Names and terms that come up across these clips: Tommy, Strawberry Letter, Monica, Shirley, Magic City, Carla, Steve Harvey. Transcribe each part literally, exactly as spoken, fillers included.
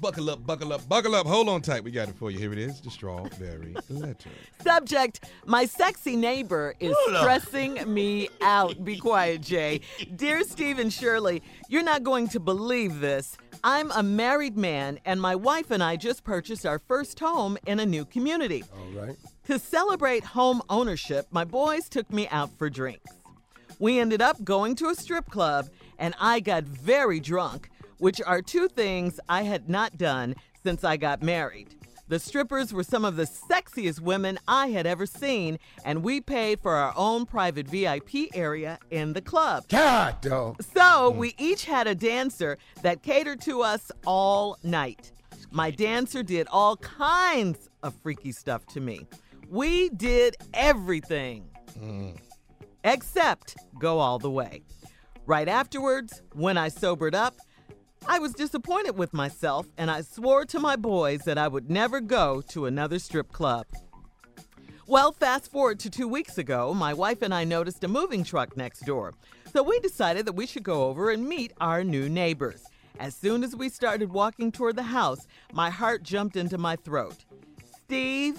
Buckle up, buckle up, buckle up. Hold on tight. We got it for you. Here it is. The Strawberry Letter. Subject, my sexy neighbor is stressing me out. Be quiet, Jay. Dear Steve and Shirley, you're not going to believe this. I'm a married man, and my wife and I just purchased our first home in a new community. All right. To celebrate home ownership, my boys took me out for drinks. We ended up going to a strip club, and I got very drunk, which are two things I had not done since I got married. The strippers were some of the sexiest women I had ever seen, and we paid for our own private V I P area in the club. God, though. So we each had a dancer that catered to us all night. My dancer did all kinds of freaky stuff to me. We did everything mm. except go all the way. Right afterwards, when I sobered up, I was disappointed with myself, and I swore to my boys that I would never go to another strip club. Well, fast forward to two weeks ago, my wife and I noticed a moving truck next door. So we decided that we should go over and meet our new neighbors. As soon as we started walking toward the house, my heart jumped into my throat. Steve,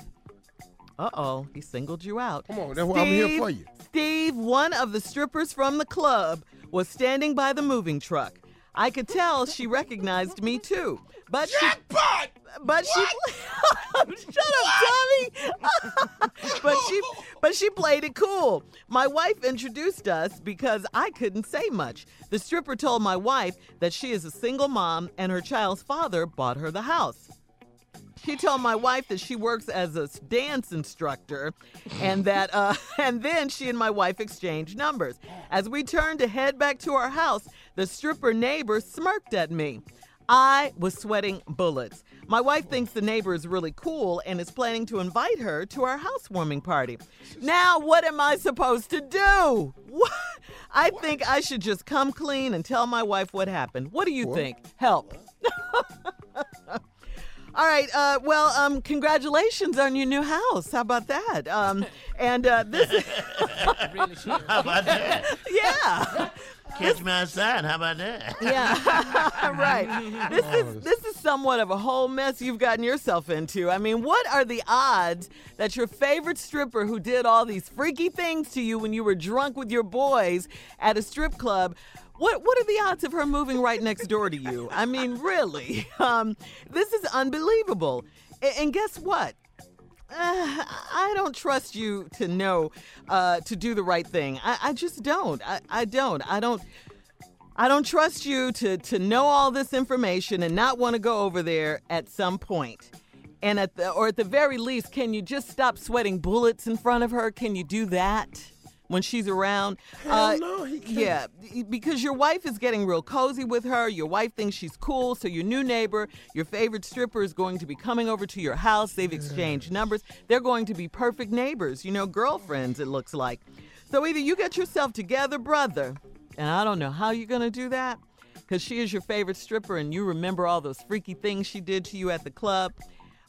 uh-oh, he singled you out. Come on, that's Steve, why I'm here for you. Steve, one of the strippers from the club, was standing by the moving truck. I could tell she recognized me, too. But Jackpot! She, but what? she... Shut up, Tommy! but, she, but she played it cool. My wife introduced us because I couldn't say much. The stripper told my wife that she is a single mom and her child's father bought her the house. She told my wife that she works as a dance instructor and that, uh, and then she and my wife exchanged numbers. As we turned to head back to our house, the stripper neighbor smirked at me. I was sweating bullets. My wife thinks the neighbor is really cool and is planning to invite her to our housewarming party. Now, what am I supposed to do? What? I what? think I should just come clean and tell my wife what happened. What do you what? think? Help. All right. Uh, well, um, congratulations on your new house. How about that? Um, and uh, this is... really sure. How about that? Yeah. Catch me outside. How about that? Yeah. Right. This is this is somewhat of a whole mess you've gotten yourself into. I mean, what are the odds that your favorite stripper who did all these freaky things to you when you were drunk with your boys at a strip club... What what are the odds of her moving right next door to you? I mean, really, um, this is unbelievable. And, and guess what? Uh, I don't trust you to know uh, to do the right thing. I, I just don't. I, I don't. I don't. I don't trust you to to know all this information and not want to go over there at some point. And at the or at the very least, can you just stop sweating bullets in front of her? Can you do that? When she's around, uh, no, he can't. Yeah, because your wife is getting real cozy with her. Your wife thinks she's cool, so your new neighbor, your favorite stripper, is going to be coming over to your house. They've exchanged numbers. They're going to be perfect neighbors, you know, girlfriends, it looks like. So either you get yourself together, brother, and I don't know how you're going to do that, because she is your favorite stripper, and you remember all those freaky things she did to you at the club.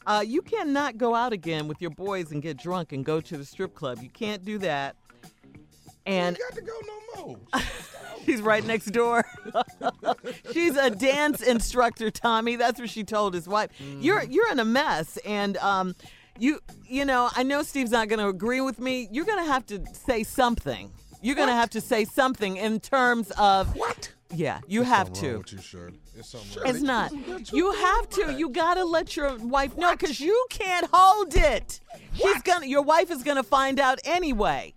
Uh, you cannot go out again with your boys and get drunk and go to the strip club. You can't do that. And you got to go no more. She's right next door. She's a dance instructor, Tommy. That's what she told his wife. Mm-hmm. You're you're in a mess, and um, you you know I know Steve's not going to agree with me. You're going to have to say something. You're going to have to say something in terms of what? Yeah, you There's have to. Wrong with you, Shirley. Shirley. It's not. You have to. You got to let your wife know because you can't hold it. What? She's gonna. Your wife is going to find out anyway.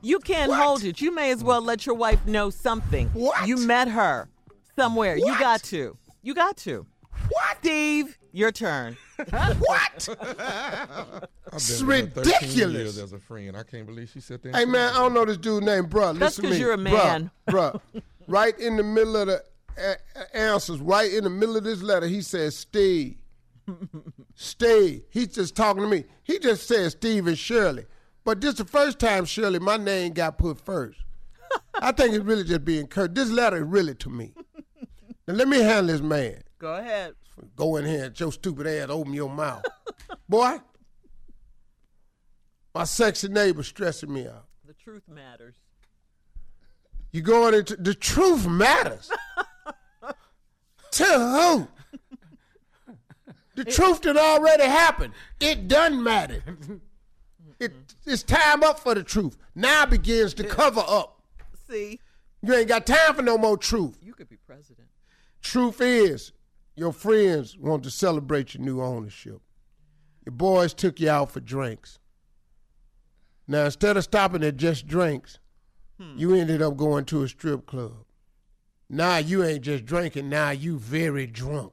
You can't what? hold it. You may as well let your wife know something. What? You met her somewhere. What? You got to. You got to. What? Steve, your turn. What? It's ridiculous. As a friend, I can't believe she said that. Hey man, I don't know this dude named bro. Listen That's because you're a man, bro. Right in the middle of the a- answers, right in the middle of this letter, he says Steve. Steve. He's just talking to me. He just says Steve and Shirley. But this is the first time, Shirley, my name got put first. I think it's really just being cursed. This letter is really to me. Now, let me handle this man. Go ahead. Go in here and your stupid ass open your mouth. Boy, my sexy neighbor's stressing me out. The truth matters. You going into the truth matters? To who? The it, truth done already happened. It done mattered. It, it's time up for the truth. Now begins the cover up. See? You ain't got time for no more truth. You could be president. Truth is, your friends want to celebrate your new ownership. Your boys took you out for drinks. Now, instead of stopping at just drinks, hmm. you ended up going to a strip club. Now you ain't just drinking. Now you very drunk.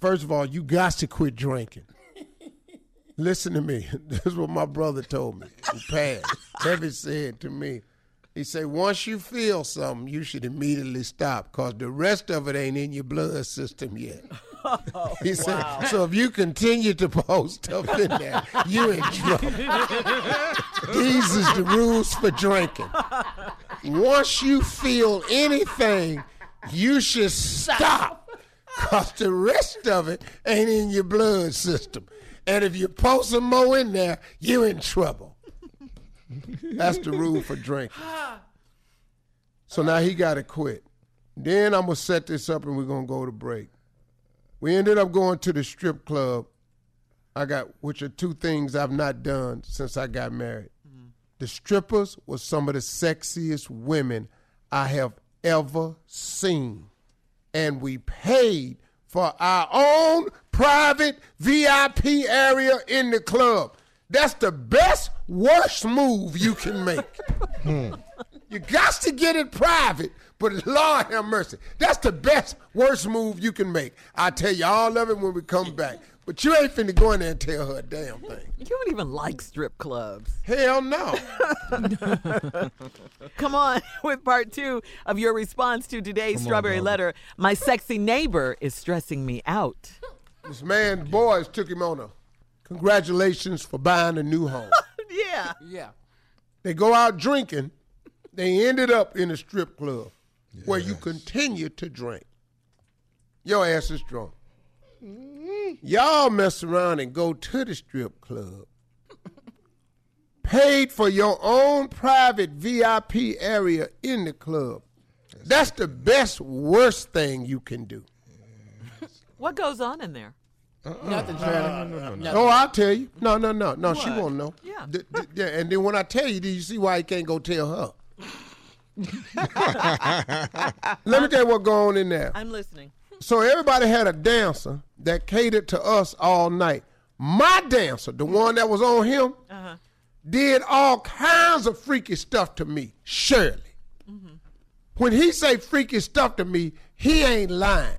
First of all, you got to quit drinking. Listen to me. This is what my brother told me. He passed. Heavy said to me, he said, once you feel something, you should immediately stop because the rest of it ain't in your blood system yet. Oh, he said, wow. So if you continue to post stuff in there, you in trouble. These is the rules for drinking. Once you feel anything, you should stop because the rest of it ain't in your blood system. And if you post some more in there, you in trouble. That's the rule for drinking. So now he got to quit. Then I'm going to set this up and we're going to go to break. We ended up going to the strip club, I got, which are two things I've not done since I got married. Mm-hmm. The strippers were some of the sexiest women I have ever seen. And we paid for our own private V I P area in the club. That's the best, worst move you can make. mm. You got to get it private, but Lord have mercy. That's the best, worst move you can make. I tell you all of it when we come back. But you ain't finna go in there and tell her a damn thing. You don't even like strip clubs. Hell no. Come on with part two of your response to today's come Strawberry on, Letter. My sexy neighbor is stressing me out. This man's boys took him on a congratulations for buying a new home. Yeah. Yeah. They go out drinking. They ended up in a strip club yes. where you continue to drink. Your ass is drunk. Mm-hmm. Y'all mess around and go to the strip club. Paid for your own private V I P area in the club. That's, That's the best, worst thing you can do. Yes. What goes on in there? Uh-uh. Nothing, uh, no, no, no, no. Oh, I'll tell you. No, no, no. No, what? She won't know. Yeah. D- d- d- and then when I tell you, do you see why you can't go tell her? Let me tell you what's going on in there. I'm listening. So everybody had a dancer that catered to us all night. My dancer, the one that was on him, uh-huh. did all kinds of freaky stuff to me, Shirley. Mm-hmm. When he say freaky stuff to me, he ain't lying.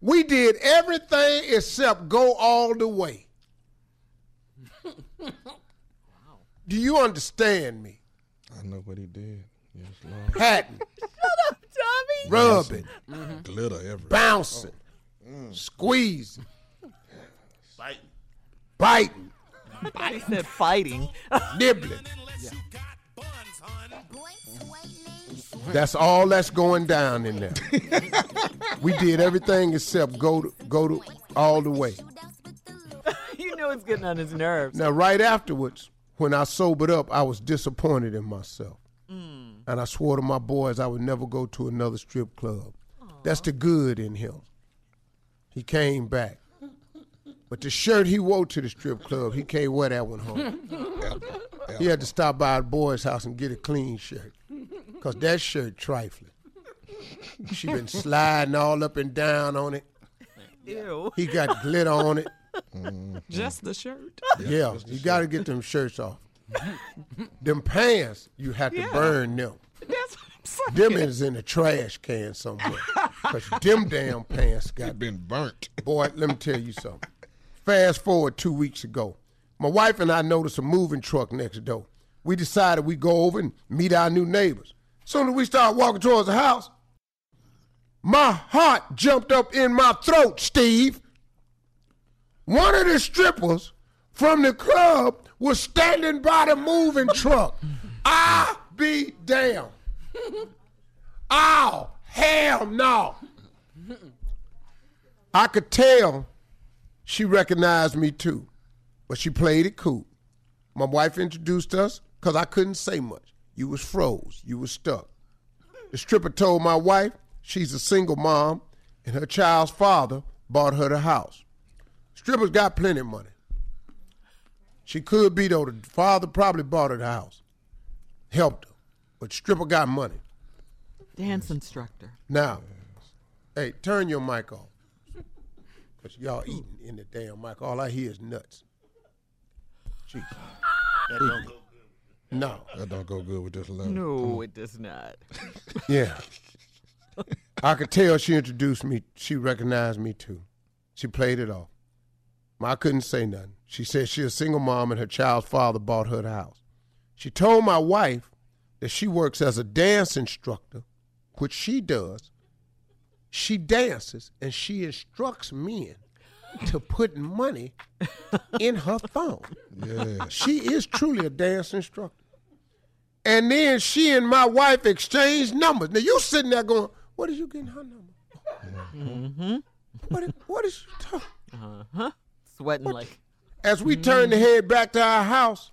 We did everything except go all the way. Wow. Do you understand me? I know what he did. Yes, Lord. Patting. Shut up, Tommy. Rubbing. Mm-hmm. Glitter everywhere. Bouncing. Oh. Mm. Squeezing. Biting. Biting. Biting. He said fighting. Nibbling. Yeah. That's all that's going down in there. We did everything except go to, go to all the way. You know it's getting on his nerves. Now, right afterwards, when I sobered up, I was disappointed in myself. Mm. And I swore to my boys I would never go to another strip club. Aww. That's the good in him. He came back. But the shirt he wore to the strip club, he can't wear that one home. Elba. Elba. He had to stop by a boy's house and get a clean shirt. Because that shirt trifling. She been sliding all up and down on it. Ew. He got glitter on it. Mm-hmm. Just the shirt. Yeah, yeah the you got to get them shirts off. Them pants, you have to yeah. burn them. That's what I'm saying. Them is in the trash can somewhere. Because them damn pants got it been burnt. Boy, let me tell you something. Fast forward two weeks ago. My wife and I noticed a moving truck next door. We decided we'd go over and meet our new neighbors. Soon as we started walking towards the house, my heart jumped up in my throat, Steve. One of the strippers from the club was standing by the moving truck. I be damned. Oh, hell no. I could tell she recognized me too, but she played it cool. My wife introduced us because I couldn't say much. You was froze. You was stuck. The stripper told my wife she's a single mom and her child's father bought her the house. Strippers got plenty of money. She could be, though. The father probably bought her the house, helped her, but stripper got money. Dance instructor. Now, hey, turn your mic off. Because y'all eating in the damn mic. All I hear is nuts. Jeez. That don't go good. No. That don't go good with this letter. No, it does not. Yeah. I could tell she introduced me. She recognized me, too. She played it off. I couldn't say nothing. She said she's a single mom and her child's father bought her the house. She told my wife that she works as a dance instructor, which she does. She dances and she instructs men to put money in her phone. Yeah. She is truly a dance instructor. And then she and my wife exchanged numbers. Now you sitting there going, what is you getting her number? Mm-hmm. What, what is you talking about? Uh-huh. Sweating what? Like. As we turned to head back to our house,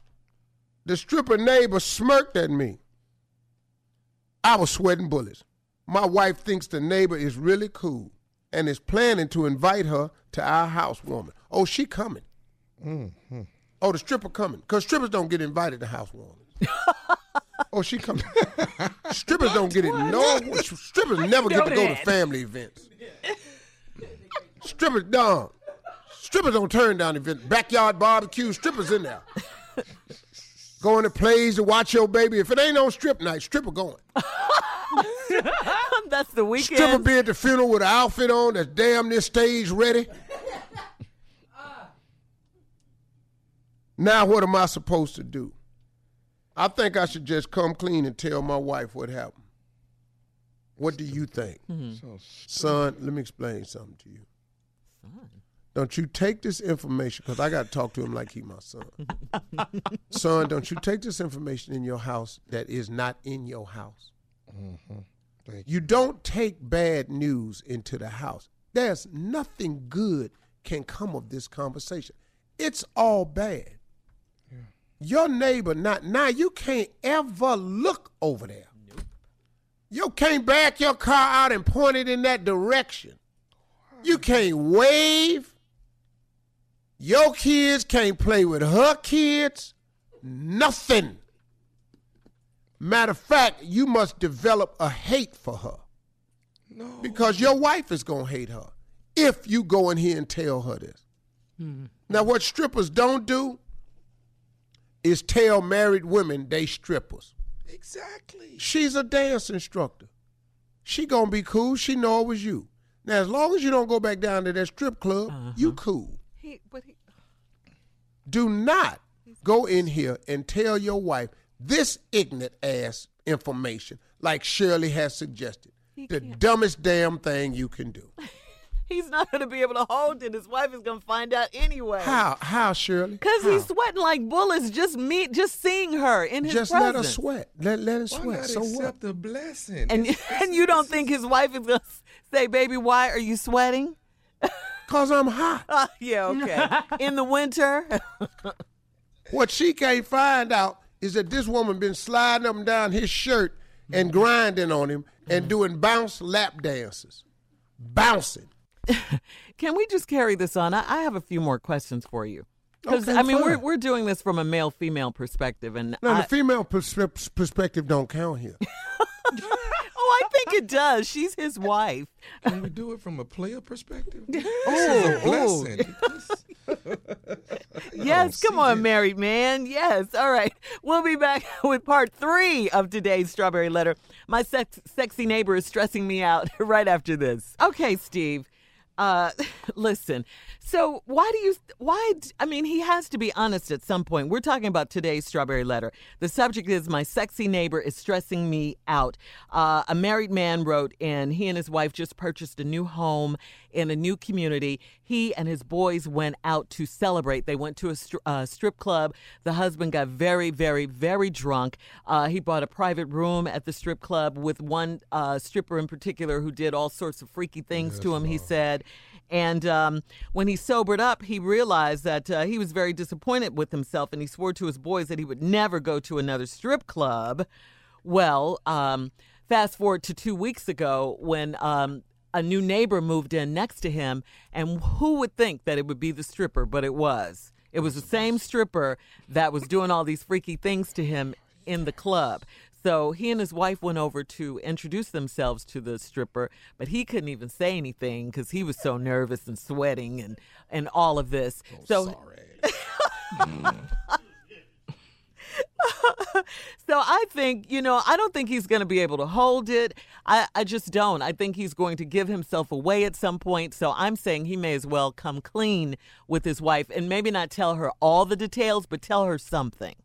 the stripper neighbor smirked at me. I was sweating bullets. My wife thinks the neighbor is really cool and is planning to invite her to our housewarming. Oh, she coming. Mm-hmm. Oh, the stripper coming. Because strippers don't get invited to housewarming. Oh, she coming. Strippers don't get it. No, strippers never get to go to family events. Strippers don't. Strippers don't turn down events. Backyard barbecue, strippers in there. Going to plays to watch your baby. If it ain't on strip night, stripper going. That's the weekend. Stripper be at the funeral with an outfit on that's damn near stage ready. Now what am I supposed to do? I think I should just come clean and tell my wife what happened. What do you think? Mm-hmm. So son, let me explain something to you. Son. Don't you take this information, because I got to talk to him like he my son. Son, don't you take this information in your house that is not in your house. Mm-hmm. Thank you. You don't take bad news into the house. There's nothing good can come of this conversation. It's all bad. Yeah. Your neighbor, not now, you can't ever look over there. Nope. You can't back your car out and point it in that direction. You can't wave. Your kids can't play with her kids. Nothing. Matter of fact, you must develop a hate for her. No. Because your wife is going to hate her if you go in here and tell her this. Mm-hmm. Now, what strippers don't do is tell married women they strippers. Exactly. She's a dance instructor. She going to be cool. She know it was you. Now, as long as you don't go back down to that strip club, uh-huh. You cool. He, but he... Do not go in here and tell your wife this ignorant ass information, like Shirley has suggested. He the can't. Dumbest damn thing you can do. He's not going to be able to hold it. His wife is going to find out anyway. How? How, Shirley? Because he's sweating like bullets just me, just seeing her in his just presence. Just let her sweat. Let, let her sweat. Why not so accept what? A blessing? And, it's, and it's, you don't think his wife is going to say, baby, why are you sweating? Because I'm hot. Uh, yeah, okay. In the winter. What she can't find out is that this woman been sliding up and down his shirt and grinding on him and doing bounce lap dances. Bouncing. Can we just carry this on? I, I have a few more questions for you. Because, okay, I mean, fine. we're we're doing this from a male-female perspective. And no, I... the female pers- perspective don't count here. Oh, I think it does. She's his wife. Can we do it from a player perspective? Oh, oh. Yes, come on, it. Married man. Yes, all right. We'll be back with part three of today's Strawberry Letter. My sex- sexy neighbor is stressing me out right after this. Okay, Steve. Uh, listen, so why do you, why, I mean, he has to be honest at some point. We're talking about today's Strawberry Letter. The subject is my sexy neighbor is stressing me out. Uh, a married man wrote in, he and his wife just purchased a new home in a new community. He and his boys went out to celebrate. They went to a stri- uh, strip club. The husband got very, very, very drunk. Uh, he bought a private room at the strip club with one uh, stripper in particular who did all sorts of freaky things yes, to him, wow. He said. And um, when he sobered up, he realized that uh, he was very disappointed with himself, and he swore to his boys that he would never go to another strip club. Well, um, fast forward to two weeks ago when um, a new neighbor moved in next to him, and who would think that it would be the stripper? But it was. It was the same stripper that was doing all these freaky things to him in the club. So he and his wife went over to introduce themselves to the stripper, but he couldn't even say anything because he was so nervous and sweating and, and all of this. Oh, so, sorry. So I think, you know, I don't think he's going to be able to hold it. I, I just don't. I think he's going to give himself away at some point. So I'm saying he may as well come clean with his wife and maybe not tell her all the details, but tell her something.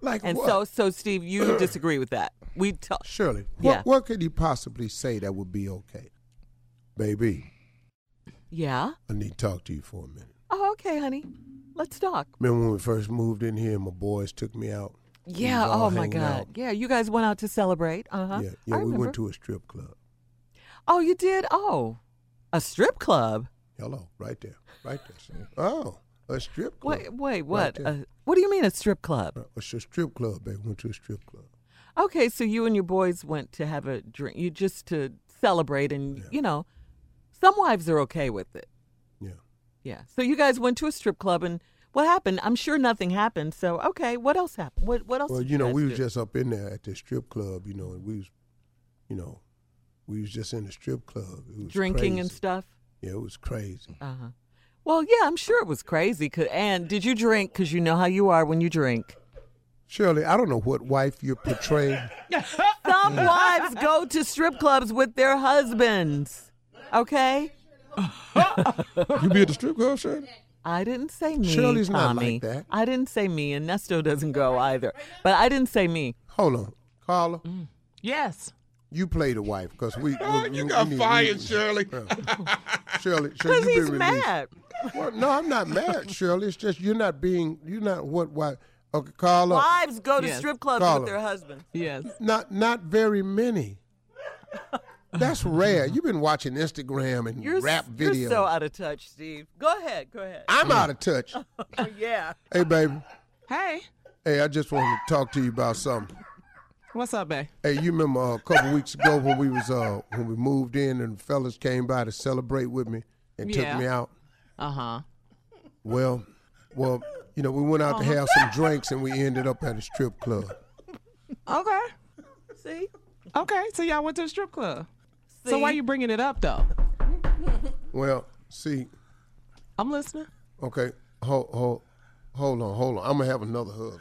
Like and what? so, so Steve, you disagree with that? We t- Shirley, what, yeah. what could he possibly say that would be okay? Baby. Yeah? I need to talk to you for a minute. Oh, okay, honey. Let's talk. Remember when we first moved in here and my boys took me out? Yeah, oh my God. Out. Yeah, you guys went out to celebrate. Uh-huh. Yeah, yeah we went to a strip club. Oh, you did? Oh, a strip club? Hello, right there, right there. Oh, a strip club. Wait, wait what? Right uh, what do you mean a strip club? Uh, it's a strip club, baby. Went to a strip club. Okay, so you and your boys went to have a drink, you just to celebrate and, yeah. you know, some wives are okay with it. Yeah. So you guys went to a strip club, and what happened? I'm sure nothing happened. So, okay, what else happened? What What else? Well, you know, we do? was just up in there at the strip club, you know, and we was, you know, we was just in the strip club. It was drinking crazy. And stuff? Yeah, it was crazy. Uh-huh. Well, yeah, I'm sure it was crazy. Cause, and did you drink? Because you know how you are when you drink. Shirley, I don't know what wife you're portraying. Some wives go to strip clubs with their husbands, okay? You be at the strip club, Shirley? I didn't say me, Shirley's Tommy. Not like that. I didn't say me, and Nesto doesn't go either. But I didn't say me. Hold on. Carla? Mm. Yes? You play the wife, because we, we... Oh, you we, got we fired, Shirley. Shirley, because he's been mad. Well, no, I'm not mad, Shirley. It's just you're not being... You're not what... Why, okay, Carla. Wives go to yes. strip clubs Carla. With their husbands. Yes. Not, not very many. That's rare. You've been watching Instagram and you're, rap videos. You're so out of touch, Steve. Go ahead. Go ahead. I'm out of touch. Oh, yeah. Hey, baby. Hey. Hey, I just wanted to talk to you about something. What's up, babe? Hey, you remember uh, a couple weeks ago when we was uh, when we moved in and the fellas came by to celebrate with me and yeah. took me out? Uh-huh. Well, well, you know, we went out uh-huh. to have some drinks and we ended up at a strip club. Okay. See? Okay, so y'all went to a strip club. So why are you bringing it up, though? Well, see. I'm listening. Okay. Hold, hold, hold on, hold on. I'm going to have another hug.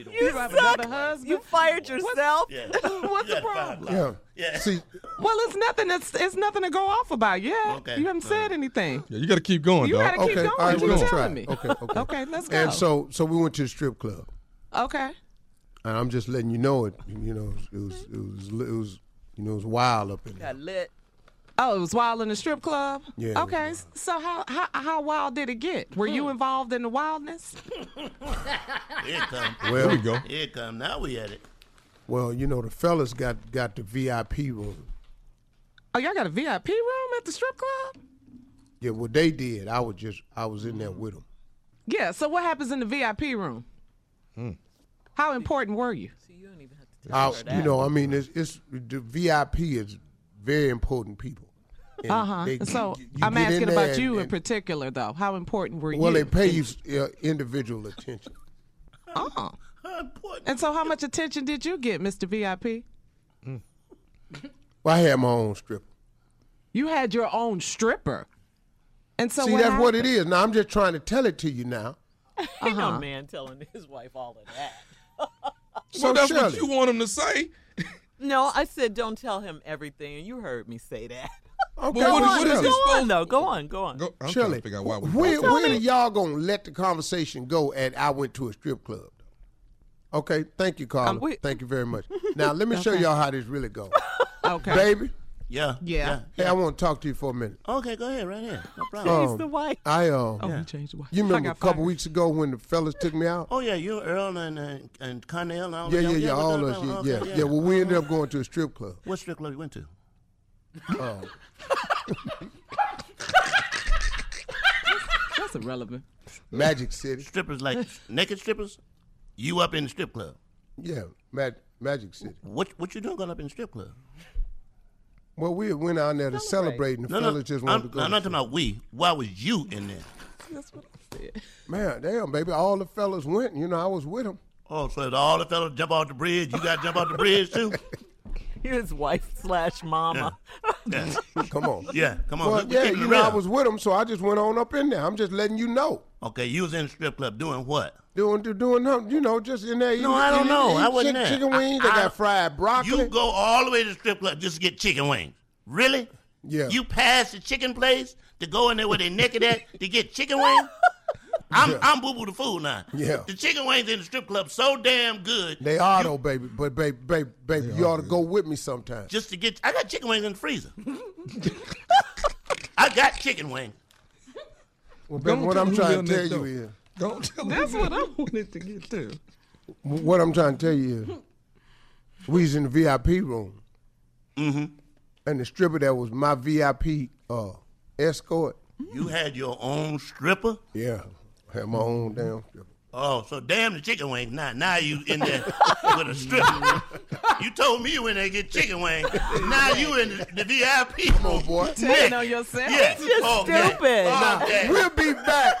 you you have another husband? You fired yourself? What's, yeah. what's yeah, the problem? Yeah. yeah. See. Well, it's nothing. It's, it's nothing to go off about. Yeah. Okay. You haven't said anything. Yeah, you got to keep going, you dog. You got to okay. keep going. All right, we're going to try. Me. Okay, okay. okay, let's go. And so, so we went to the strip club. Okay. And I'm just letting you know it. You know, it was, it was, it was, it was you know, it was wild up in there. Got lit. Oh, it was wild in the strip club? Yeah. Okay, so how how how wild did it get? Were you involved in the wildness? Here it come. Well, here we go. Here it come. Now we at it. Well, you know, the fellas got, got the V I P room. Oh, y'all got a V I P room at the strip club? Yeah, well, they did. I was just, I was in there with them. Yeah, so what happens in the V I P room? Hmm. How important were you? So you don't even have to tell I, her that. You know, I mean, it's, it's the V I P is very important people. Uh huh. So you, you I'm asking about you and, in particular, though. How important were well, you? Well, they pay you uh, individual attention. Oh. And so, how much attention did you get, Mister V I P? Mm. Well, I had my own stripper. You had your own stripper, and so see, what that's happened? What it is. Now, I'm just trying to tell it to you now. Ain't uh-huh. no man telling his wife all of that. So well, that's Shirley. What you want him to say? No, I said don't tell him everything, and you heard me say that. Okay, well, what is, what is go on, though. Go on, go on. Go, I'm Shirley, trying to figure out why we when, when are y'all going to let the conversation go at I went to a strip club? Okay, thank you, Carla. Um, we, thank you very much. Now, let me okay. show y'all how this really goes. Okay. Baby? Yeah. Yeah. yeah. Hey, yeah. I want to talk to you for a minute. Okay, go ahead, right here. No problem. Um, He's the wife. I, um, oh, yeah. he changed the wife. You remember a couple fired. Weeks ago when the fellas took me out? Oh, yeah, you, Earl, and uh, and Connell. And all yeah, yeah, yeah, yeah, all us. Yeah, yeah. yeah, yeah. Well, we ended up going to a strip club. What strip club you went to? Oh. Um, that's, that's irrelevant. Magic City. Strippers like naked strippers? You up in the strip club? Yeah, Mag- Magic City. What, what you doing going up in the strip club? Well, we went out there to celebrate, celebrate and the no, fellas no, just wanted I'm, to go. No, I'm not talking about we. Why was you in there? That's what I said. Man, damn, baby, all the fellas went. You know, I was with them. Oh, so all the fellas jump off the bridge. You got to jump off the bridge, too? You're his wife slash mama. Yeah. Yeah. Come on. Yeah, come on. Well, we, yeah, you know, I was with them, so I just went on up in there. I'm just letting you know. Okay, you was in the strip club doing what? Doing, doing, you know, just in there. Eating, no, I don't eating, know. Eating I wasn't chicken, there. Chicken wings. I, I, they got fried broccoli. You go all the way to the strip club just to get chicken wings. Really? Yeah. You pass the chicken place to go in there where they naked at to get chicken wings? I'm yeah. I'm boo boo the fool now. Yeah. The chicken wings in the strip club so damn good. They are though, baby. But baby, baby, baby, they you ought good. to go with me sometime. Just to get, I got chicken wings in the freezer. I got chicken wings. Well, baby, what I'm trying to tell you is, don't tell me. That's what I wanted to get to. What I'm trying to tell you is, we was in the V I P room. Mm-hmm. And the stripper that was my V I P uh, escort. You had your own stripper? Yeah. Had my own damn stripper. Oh, so damn the chicken wings. Now, now you in there with a stripper. You told me you in there get chicken wings. Now you in the, the V I P. Come on, boy. Take on yourself. Yeah. He's just oh, stupid. Yeah. Oh, yeah. We'll be back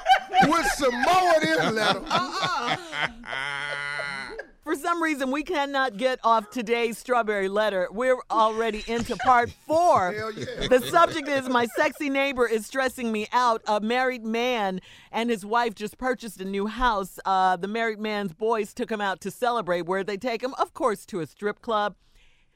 with some more of this letter. Uh-uh. For some reason, we cannot get off today's Strawberry Letter. We're already into part four. Hell yeah. The subject is, my sexy neighbor is stressing me out. A married man and his wife just purchased a new house. Uh, the married man's boys took him out to celebrate. Where they take him? Of course, to a strip club.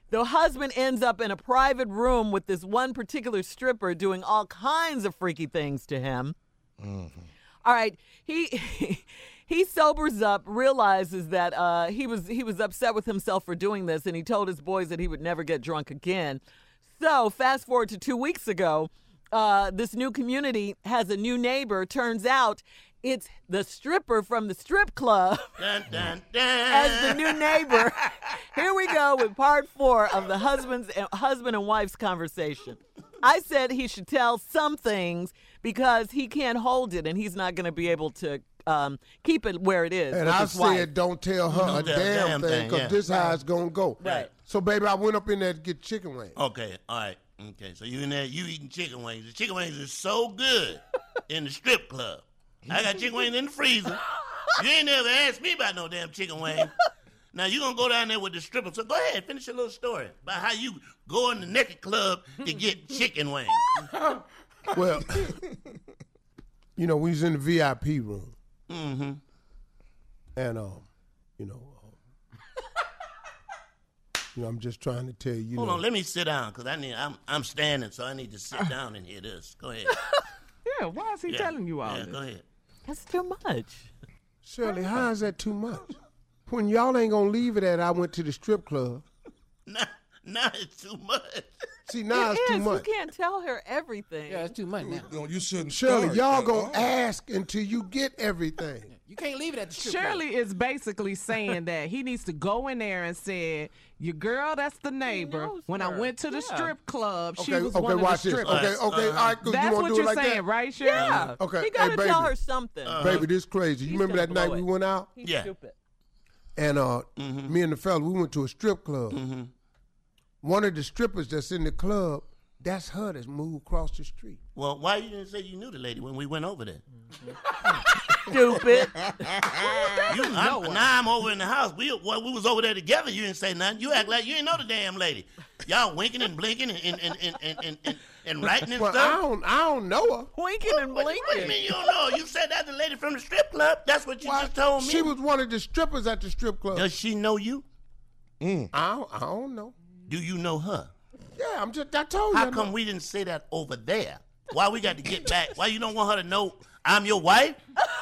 The husband ends up in a private room with this one particular stripper doing all kinds of freaky things to him. Mm-hmm. All right, he... He sobers up, realizes that uh, he was he was upset with himself for doing this, and he told his boys that he would never get drunk again. So fast forward to two weeks ago, uh, this new community has a new neighbor. Turns out it's the stripper from the strip club dun, dun, dun. as the new neighbor. Here we go with part four of the husband's husband and wife's conversation. I said he should tell some things because he can't hold it, and he's not going to be able to Um, keep it where it is. And I said, wife. don't tell her don't a tell damn, damn thing, because yeah. this is how it's going to go. Right. So, baby, I went up in there to get chicken wings. Okay, all right. Okay, so you in there, you eating chicken wings. The chicken wings is so good in the strip club. I got chicken wings in the freezer. You ain't never asked me about no damn chicken wings. Now, you're going to go down there with the stripper. So, go ahead, finish your little story about how you go in the naked club to get chicken wings. Well, you know, we was in the V I P room. Mm-hmm. And, um, you know, um, you know, I'm just trying to tell you. Hold know, on, let me sit down, because I need, I'm I'm standing, so I need to sit down and hear this. Go ahead. Yeah, why is he yeah. telling you all yeah, this? Go ahead. That's too much. Shirley, how is that too much? When y'all ain't going to leave it at I went to the strip club. Nah, nah, it's too much. See, now it it's is. too much. You can't tell her everything. Yeah, it's too much now. No, you shouldn't. Shirley, y'all gonna ask until you get everything. You can't leave it at the strip club. Shirley is basically saying that he needs to go in there and say, your girl, that's the neighbor. When her. I went to the yeah. strip club, okay, she was okay, one of the strippers. Okay, okay, okay, all right. That's you what do you're it like saying, that? right, Shirley? Yeah. Okay. He gotta hey, tell her something. Uh, baby, this is crazy. You He's remember that night it. we went out? He's yeah. stupid. And uh, mm-hmm. me and the fella, we went to a strip club. Mm-hmm. One of the strippers that's in the club, that's her that's moved across the street. Well, why you didn't say you knew the lady when we went over there? Mm-hmm. Stupid. you, I'm, now I'm over in the house. We well, we was over there together. You didn't say nothing. You act like you didn't know the damn lady. Y'all winking and blinking and and, and, and, and, and, and writing and well, stuff. I don't, I don't know her. Winking and blinking. What do you mean you don't know her? You said that's the lady from the strip club. That's what you well, just told me. She was one of the strippers at the strip club. Does she know you? Mm. I, don't, I don't know. Do you know her? Yeah, I'm just, I told you. How come we didn't say that over there? Why we got to get back? Why you don't want her to know I'm your wife?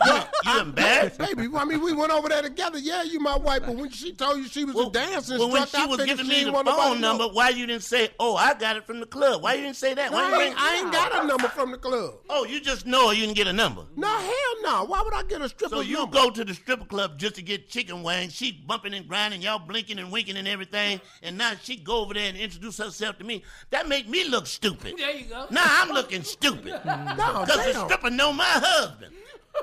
You, you embarrassed? Baby, I mean, we went over there together. Yeah, you my wife, but when she told you she was well, a dance instructor, well, when she I was giving me the phone number, know. why you didn't say, oh, I got it from the club? Why you didn't say that? No, why you I, ain't, I ain't got a number from the club. Oh, you just know her, you didn't get a number. No, hell no. Why would I get a stripper number? So you number? go to the stripper club just to get chicken wings. She bumping and grinding, y'all blinking and winking and everything, and now she go over there and introduce herself to me. That make me look stupid. There you go. Now I'm looking stupid. No, because the stripper know my husband.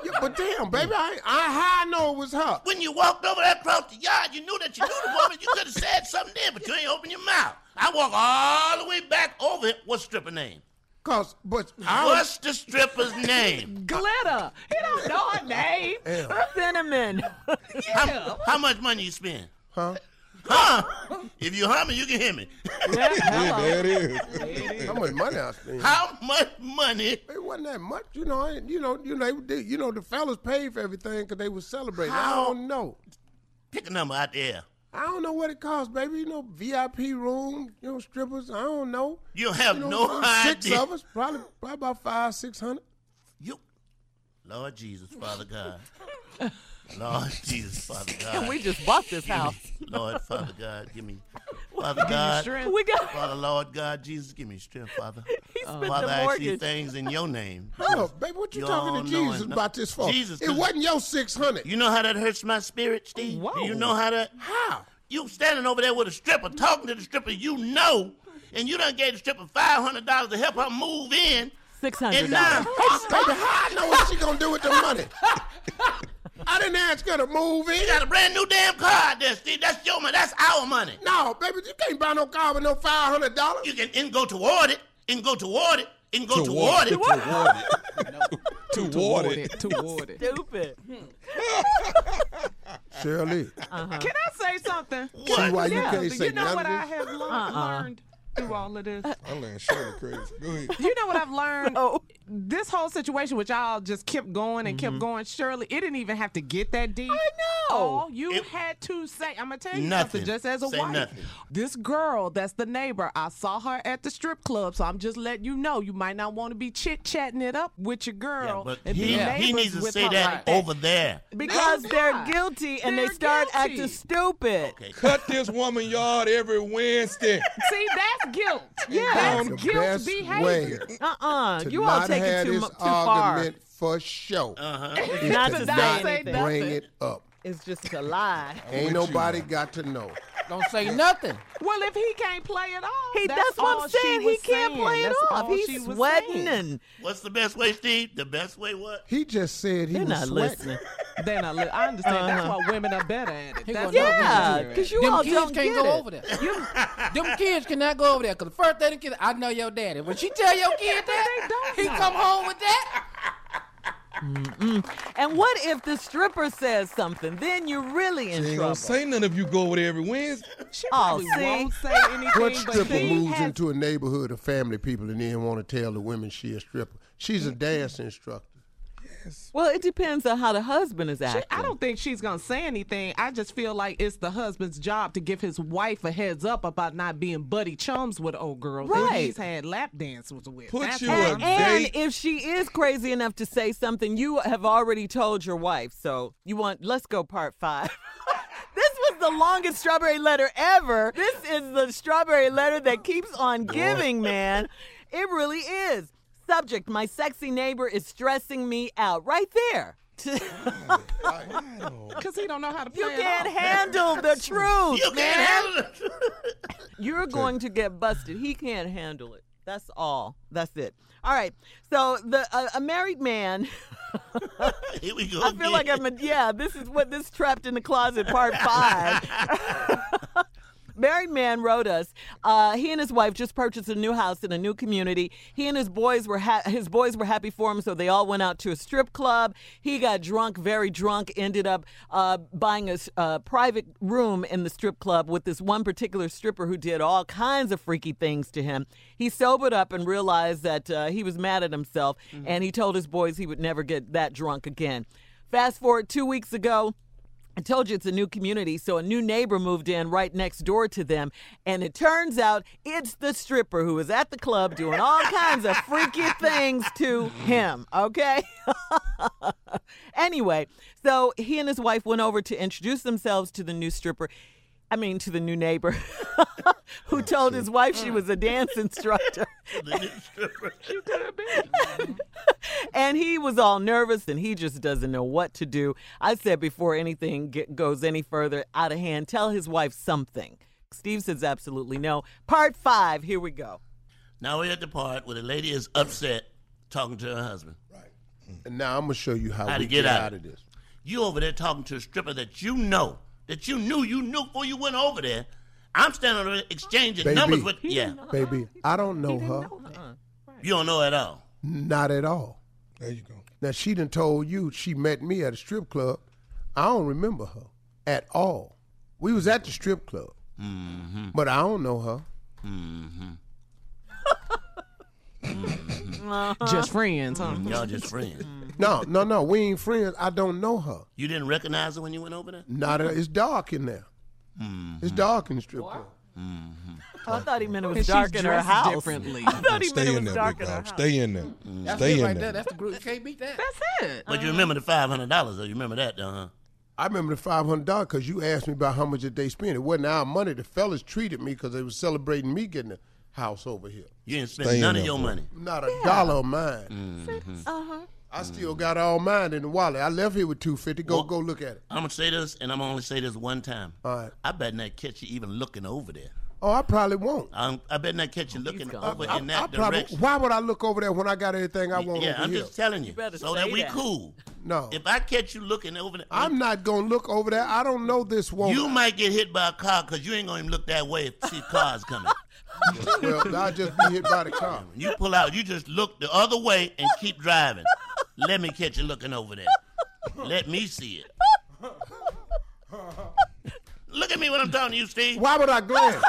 Yeah, but damn, baby, I I know it was her. When you walked over there across the yard, you knew that you knew the woman. You could have said something there, but you ain't open your mouth. I walk all the way back over it. What's stripper name? Cause, but I was... What's the stripper's name? Glitter. You don't know her name. Her cinnamon. Yeah. How, how much money you spend? Huh? Huh? If you humming, you can hear me. Yeah, yeah, there it is. How much money I spent? How much money? It wasn't that much, you know. I, you know, you know, they, you know, the fellas paid for everything because they was celebrating. How? I don't know. Pick a number out there. I don't know what it costs, baby. You know, V I P room, you know, strippers. I don't know. You have you know, no six idea. Six of us, probably, probably about five, six hundred. You, Lord Jesus, Father God. Lord Jesus, Father God. And we just bought this house. Me, Lord, Father God, give me, Father God, give me strength. Father, Lord God, Jesus, give me strength, Father. Father, I ask you things in your name. Hold up, baby, what you, you talking to Jesus about this for? Jesus, it wasn't your six hundred. You know how that hurts my spirit, Steve? Whoa. Do you know how that? How? You standing over there with a stripper, talking to the stripper you know, and you done gave the stripper five hundred dollars to help her move in. six hundred dollars. And now, baby, how I know what she gonna do with the money? I didn't ask her to move in. You got a brand new damn car out there, Steve. That's your money. That's our money. No, baby, you can't buy no car with no five hundred dollars. You can and go toward it, and go toward it, and go toward, toward it. it. Toward it. No. Toward it. Toward it. Stupid. Shirley. Uh-huh. Can I say something? What? See why you yeah. can't say You know none what of I have learned, uh-uh. learned through all of this? I learned Shirley crazy. Go ahead. You know what I've learned? Oh. This whole situation, which y'all just kept going and mm-hmm. kept going, Shirley, it didn't even have to get that deep. I know. All you it, had to say, I'm going to tell you nothing. something just as a say wife. Nothing. This girl that's the neighbor, I saw her at the strip club, so I'm just letting you know you might not want to be chit-chatting it up with your girl. Yeah, but and he, yeah. he needs to say that right. over there. Because no, they're guilty and they're they start guilty. acting stupid. Okay. Cut this woman yard every Wednesday. See, that's guilt. Yeah, that's, that's guilt behavior. Uh-uh. You all take had it too, this too argument far. for show. Uh-huh. Not to not say anything. Bring it up. It's just a lie. Ain't nobody you. got to know. Don't say nothing. Well, if he can't play it off, he, that's, that's what I'm saying. He can't saying. play that's it off. He's sweating. Saying. What's the best way, Steve? The best way what? He just said he They're was sweating. They're not listening. I understand. Uh-huh. That's why women are better at it. That's yeah, because you them all kids don't can't go it. over there. You, them kids cannot go over there because the first thing the kids, I know your daddy. When she tell your kid that, he come home with that. Mm-mm. And what if the stripper says something? Then you're really in she ain't trouble. Ain't gonna say none if you go over there every Wednesday. She oh, see? won't say anything. What stripper moves has... into a neighborhood of family people and then want to tell the women she a stripper? She's a dance instructor. Yes. Well, it depends on how the husband is acting. She, I don't think she's gonna say anything. I just feel like it's the husband's job to give his wife a heads up about not being buddy chums with old girls right. that he's had lap dances with. Put That's you and, and if she is crazy enough to say something, you have already told your wife. So you want? Let's go part five. This was the longest strawberry letter ever. This is the strawberry letter that keeps on giving, man. It really is. Subject, my sexy neighbor is stressing me out. Right there. Because he don't know how to play You can't handle the truth, You man. can't handle the truth. You're going to get busted. He can't handle it. That's all. That's it. All right. So the uh, a married man. Here we go I feel again. like I'm a, yeah, this is what this trapped in the closet part five. Married man wrote us. Uh, he and his wife just purchased a new house in a new community. He and his boys were ha- his boys were happy for him, so they all went out to a strip club. He got drunk, very drunk, ended up uh, buying a uh, private room in the strip club with this one particular stripper who did all kinds of freaky things to him. He sobered up and realized that uh, he was mad at himself, mm-hmm. and he told his boys he would never get that drunk again. Fast forward two weeks ago. I told you it's a new community, so a new neighbor moved in right next door to them. And it turns out it's the stripper who was at the club doing all kinds of freaky things to him, okay? Anyway, so he and his wife went over to introduce themselves to the new stripper. I mean, to the new neighbor who told his wife she was a dance instructor. And he was all nervous and he just doesn't know what to do. I said before anything get, goes any further out of hand, tell his wife something. Steve says absolutely no. Part five, here we go. Now we're at the part where the lady is upset talking to her husband. Right. And now I'm going to show you how, how we to get, get out. out of this. You over there talking to a stripper that you know, that you knew, you knew before you went over there. I'm standing there exchanging baby, numbers with, yeah. Baby, I don't know her. Know uh-uh. right. You don't know her at all? Not at all. There you go. Now, she done told you she met me at a strip club. I don't remember her at all. We was at the strip club, mm-hmm. but I don't know her. Mm-hmm. mm-hmm. Just friends, huh? Y'all just friends. No, no, no. We ain't friends. I don't know her. You didn't recognize her when you went over there? Not her. It's dark in there. Mm-hmm. It's dark in the strip club. Mm-hmm. I thought he meant it was dark in her house. Differently. I thought he meant it was dark in her house. Stay in there. Mm-hmm. That's Stay it in right there. there. That's the group. You can't beat that. That's it. But uh-huh. you remember the five hundred dollars, though. You remember that, though, huh? I remember the five hundred dollars because you asked me about how much did they spend. It wasn't our money. The fellas treated me because they was celebrating me getting a house over here. You didn't spend Stay none of your money. Not a yeah. dollar of mine. Mm-hmm. Uh-huh. I still got all mine in the wallet. I left here with two fifty. Go well, go look at it. I'm going to say this, and I'm going to only say this one time. All right. I bet not catch you even looking over there. Oh, I probably won't. I'm, I bet not catch you oh, looking over I, in that I, I probably, direction. Why would I look over there when I got everything I want yeah, over I'm here? Yeah, I'm just telling you. you so that we that. cool. No. If I catch you looking over there. I'm not going to look over there. I don't know this woman. You might get hit by a car because you ain't going to even look that way if see cars coming. Well, I'll just be hit by the car. You pull out. You just look the other way and keep driving. Let me catch you looking over there. Let me see it. Look at me when I'm talking to you, Steve. Why would I glance?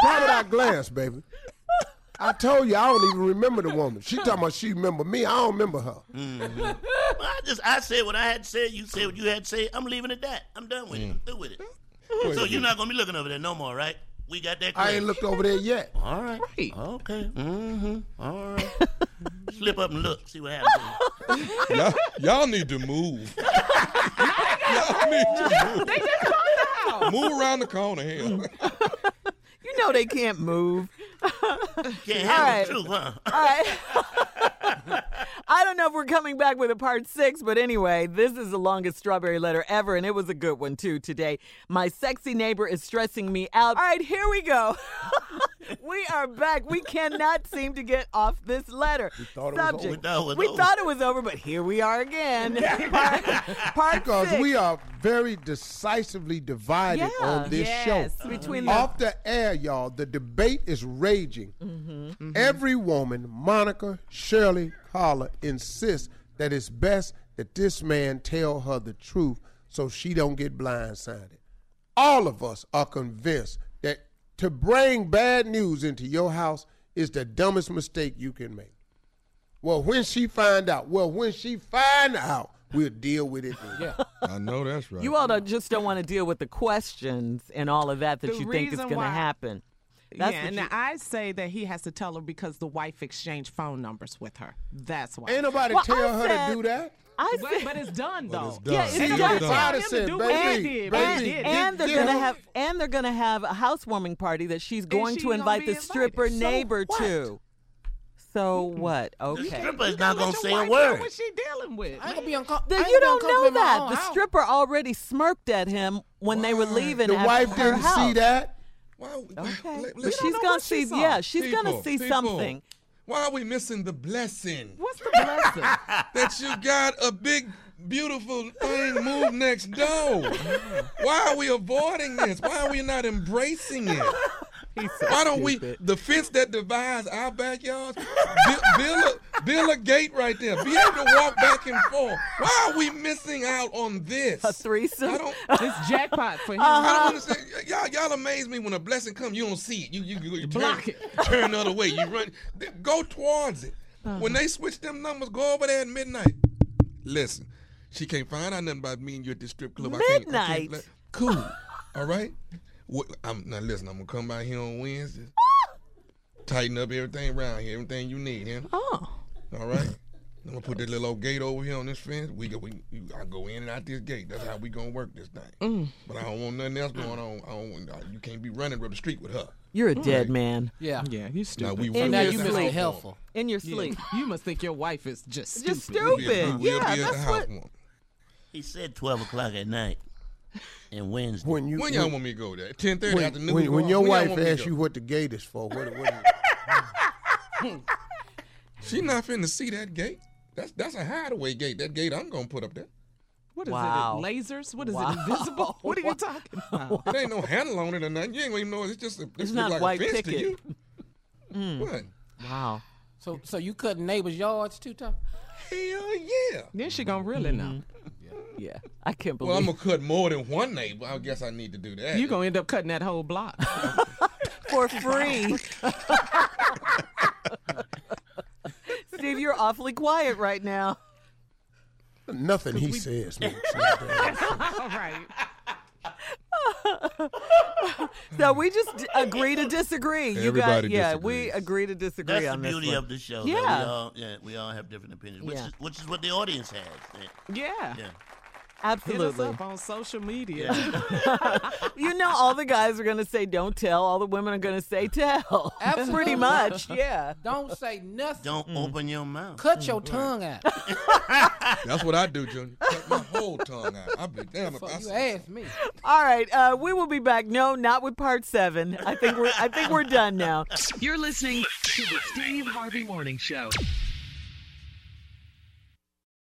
Why would I glance, baby? I told you I don't even remember the woman. She talking about she remember me. I don't remember her. Mm-hmm. Well, I just I said what I had said. You said what you had said. I'm leaving it at that. I'm done with mm. it. I'm through with it. Wait, so you're not going to be looking over there no more, right? We got that clear. I ain't looked over there yet. All right. right. Okay. Mm-hmm. All right. Slip up and look. See what happens. y'all, y'all need to move. y'all need to move. They just come out. Move around the corner here. You know they can't move. Can't handle the truth, huh? All right. I don't know if we're coming back with a part six, but anyway, this is the longest strawberry letter ever, and it was a good one, too, today. My sexy neighbor is stressing me out. All right, here we go. We are back. We cannot seem to get off this letter. We thought, Subject, it, was over. We thought it was over, but here we are again. part part because six. We are very decisively divided yeah. on this yes. show. Between uh-huh. Off the air, y'all, the debate is raging. Mm-hmm. Mm-hmm. Every woman, Monica, Shirley, Carla, insists that it's best that this man tell her the truth so she don't get blindsided. All of us are convinced that to bring bad news into your house is the dumbest mistake you can make. Well, when she find out, well, when she find out, we'll deal with it. Yeah. I know that's right. You all don't, just don't want to deal with the questions and all of that that the you think is going to happen. That's yeah, and you, I say that he has to tell her because the wife exchanged phone numbers with her. That's why. Ain't nobody well, tell I her said, to do that. I said, but, but it's done though. But it's done. Yeah, it's done. done. Baby, baby, and they're gonna have and they're gonna have a housewarming party that she's going she to invite the stripper so neighbor what? to. So what? Okay. The stripper is not going to say a word. What's she dealing with? I ain't going to be uncomfortable. You don't know that. The stripper already smirked at him when they were leaving. The wife didn't see that. Why, okay. Let, but she's gonna see. She yeah, she's people, gonna see people, something. Why are we missing the blessing? What's the blessing? That you got a big, beautiful thing move next door. Why are we avoiding this? Why are we not embracing it? He's so Why don't stupid. we? The fence that divides our backyards, build, build, a, build a gate right there. Be able to walk back and forth. Why are we missing out on this? A threesome. It's jackpot for him. Uh-huh. I don't understand. Y'all, y'all amaze me when a blessing comes. You don't see it. You you, you, you block turn, it. Turn the other way. You run. Go towards it. Uh-huh. When they switch them numbers, go over there at midnight. Listen, she can't find out nothing about me and you at the strip club. Midnight. I can't, I can't, cool. All right. What, I'm, now listen, I'm going to come by here on Wednesday, tighten up everything around here, everything you need. Huh? Oh. All right? I'm going to put this little old gate over here on this fence. We go, we, you, I go in and out this gate. That's how we going to work this thing. Mm. But I don't want nothing else going on. I don't want, you can't be running up the street with her. You're a right. dead man. Yeah. Yeah, you stupid. Now, we and now you must be helpful. In your sleep. Yeah. You must think your wife is just stupid. Just stupid. stupid. We'll yeah, that's what. One. He said twelve o'clock at night. And Wednesday. When, you, when y'all when, want me to go there? ten thirty when, afternoon. When, when your when wife asks you what the gate is for, what, what, what She not finna see that gate. That's that's a hideaway gate. That gate I'm gonna put up there. What is wow. it? Lasers? What is wow. it? Invisible? What are you talking about? It ain't no handle on it or nothing. You ain't even know it. It's just a, it's not like white a fence picket. To you. Mm. What? Wow. So so you cutting neighbors' yards too, Tom? Hell yeah. Then she gonna really mm-hmm. know. Yeah, I can't believe. Well, I'm gonna cut more than one neighbor. I guess I need to do that. You are gonna end up cutting that whole block for free. Steve, you're awfully quiet right now. Nothing he we... says makes sense. All right. So we just agree to disagree. You Everybody guys, yeah, disagrees. We agree to disagree. That's on the beauty this one. Of the show. Yeah. We all, yeah, we all have different opinions, which, yeah. is, which is what the audience has. Yeah. Yeah. yeah. Absolutely. Hit us up on social media. Yeah. You know, all the guys are going to say, don't tell. All the women are going to say, tell. Absolutely. Pretty much, yeah. Don't say nothing. Don't mm. open your mouth. Cut mm. your right. tongue out. That's what I do, Junior. Cut my whole tongue out. I'll be damn if I you ask me. All right. Uh, we will be back. No, not with part seven. I think we're, I think we're done now. You're listening to the Steve Harvey Morning Show.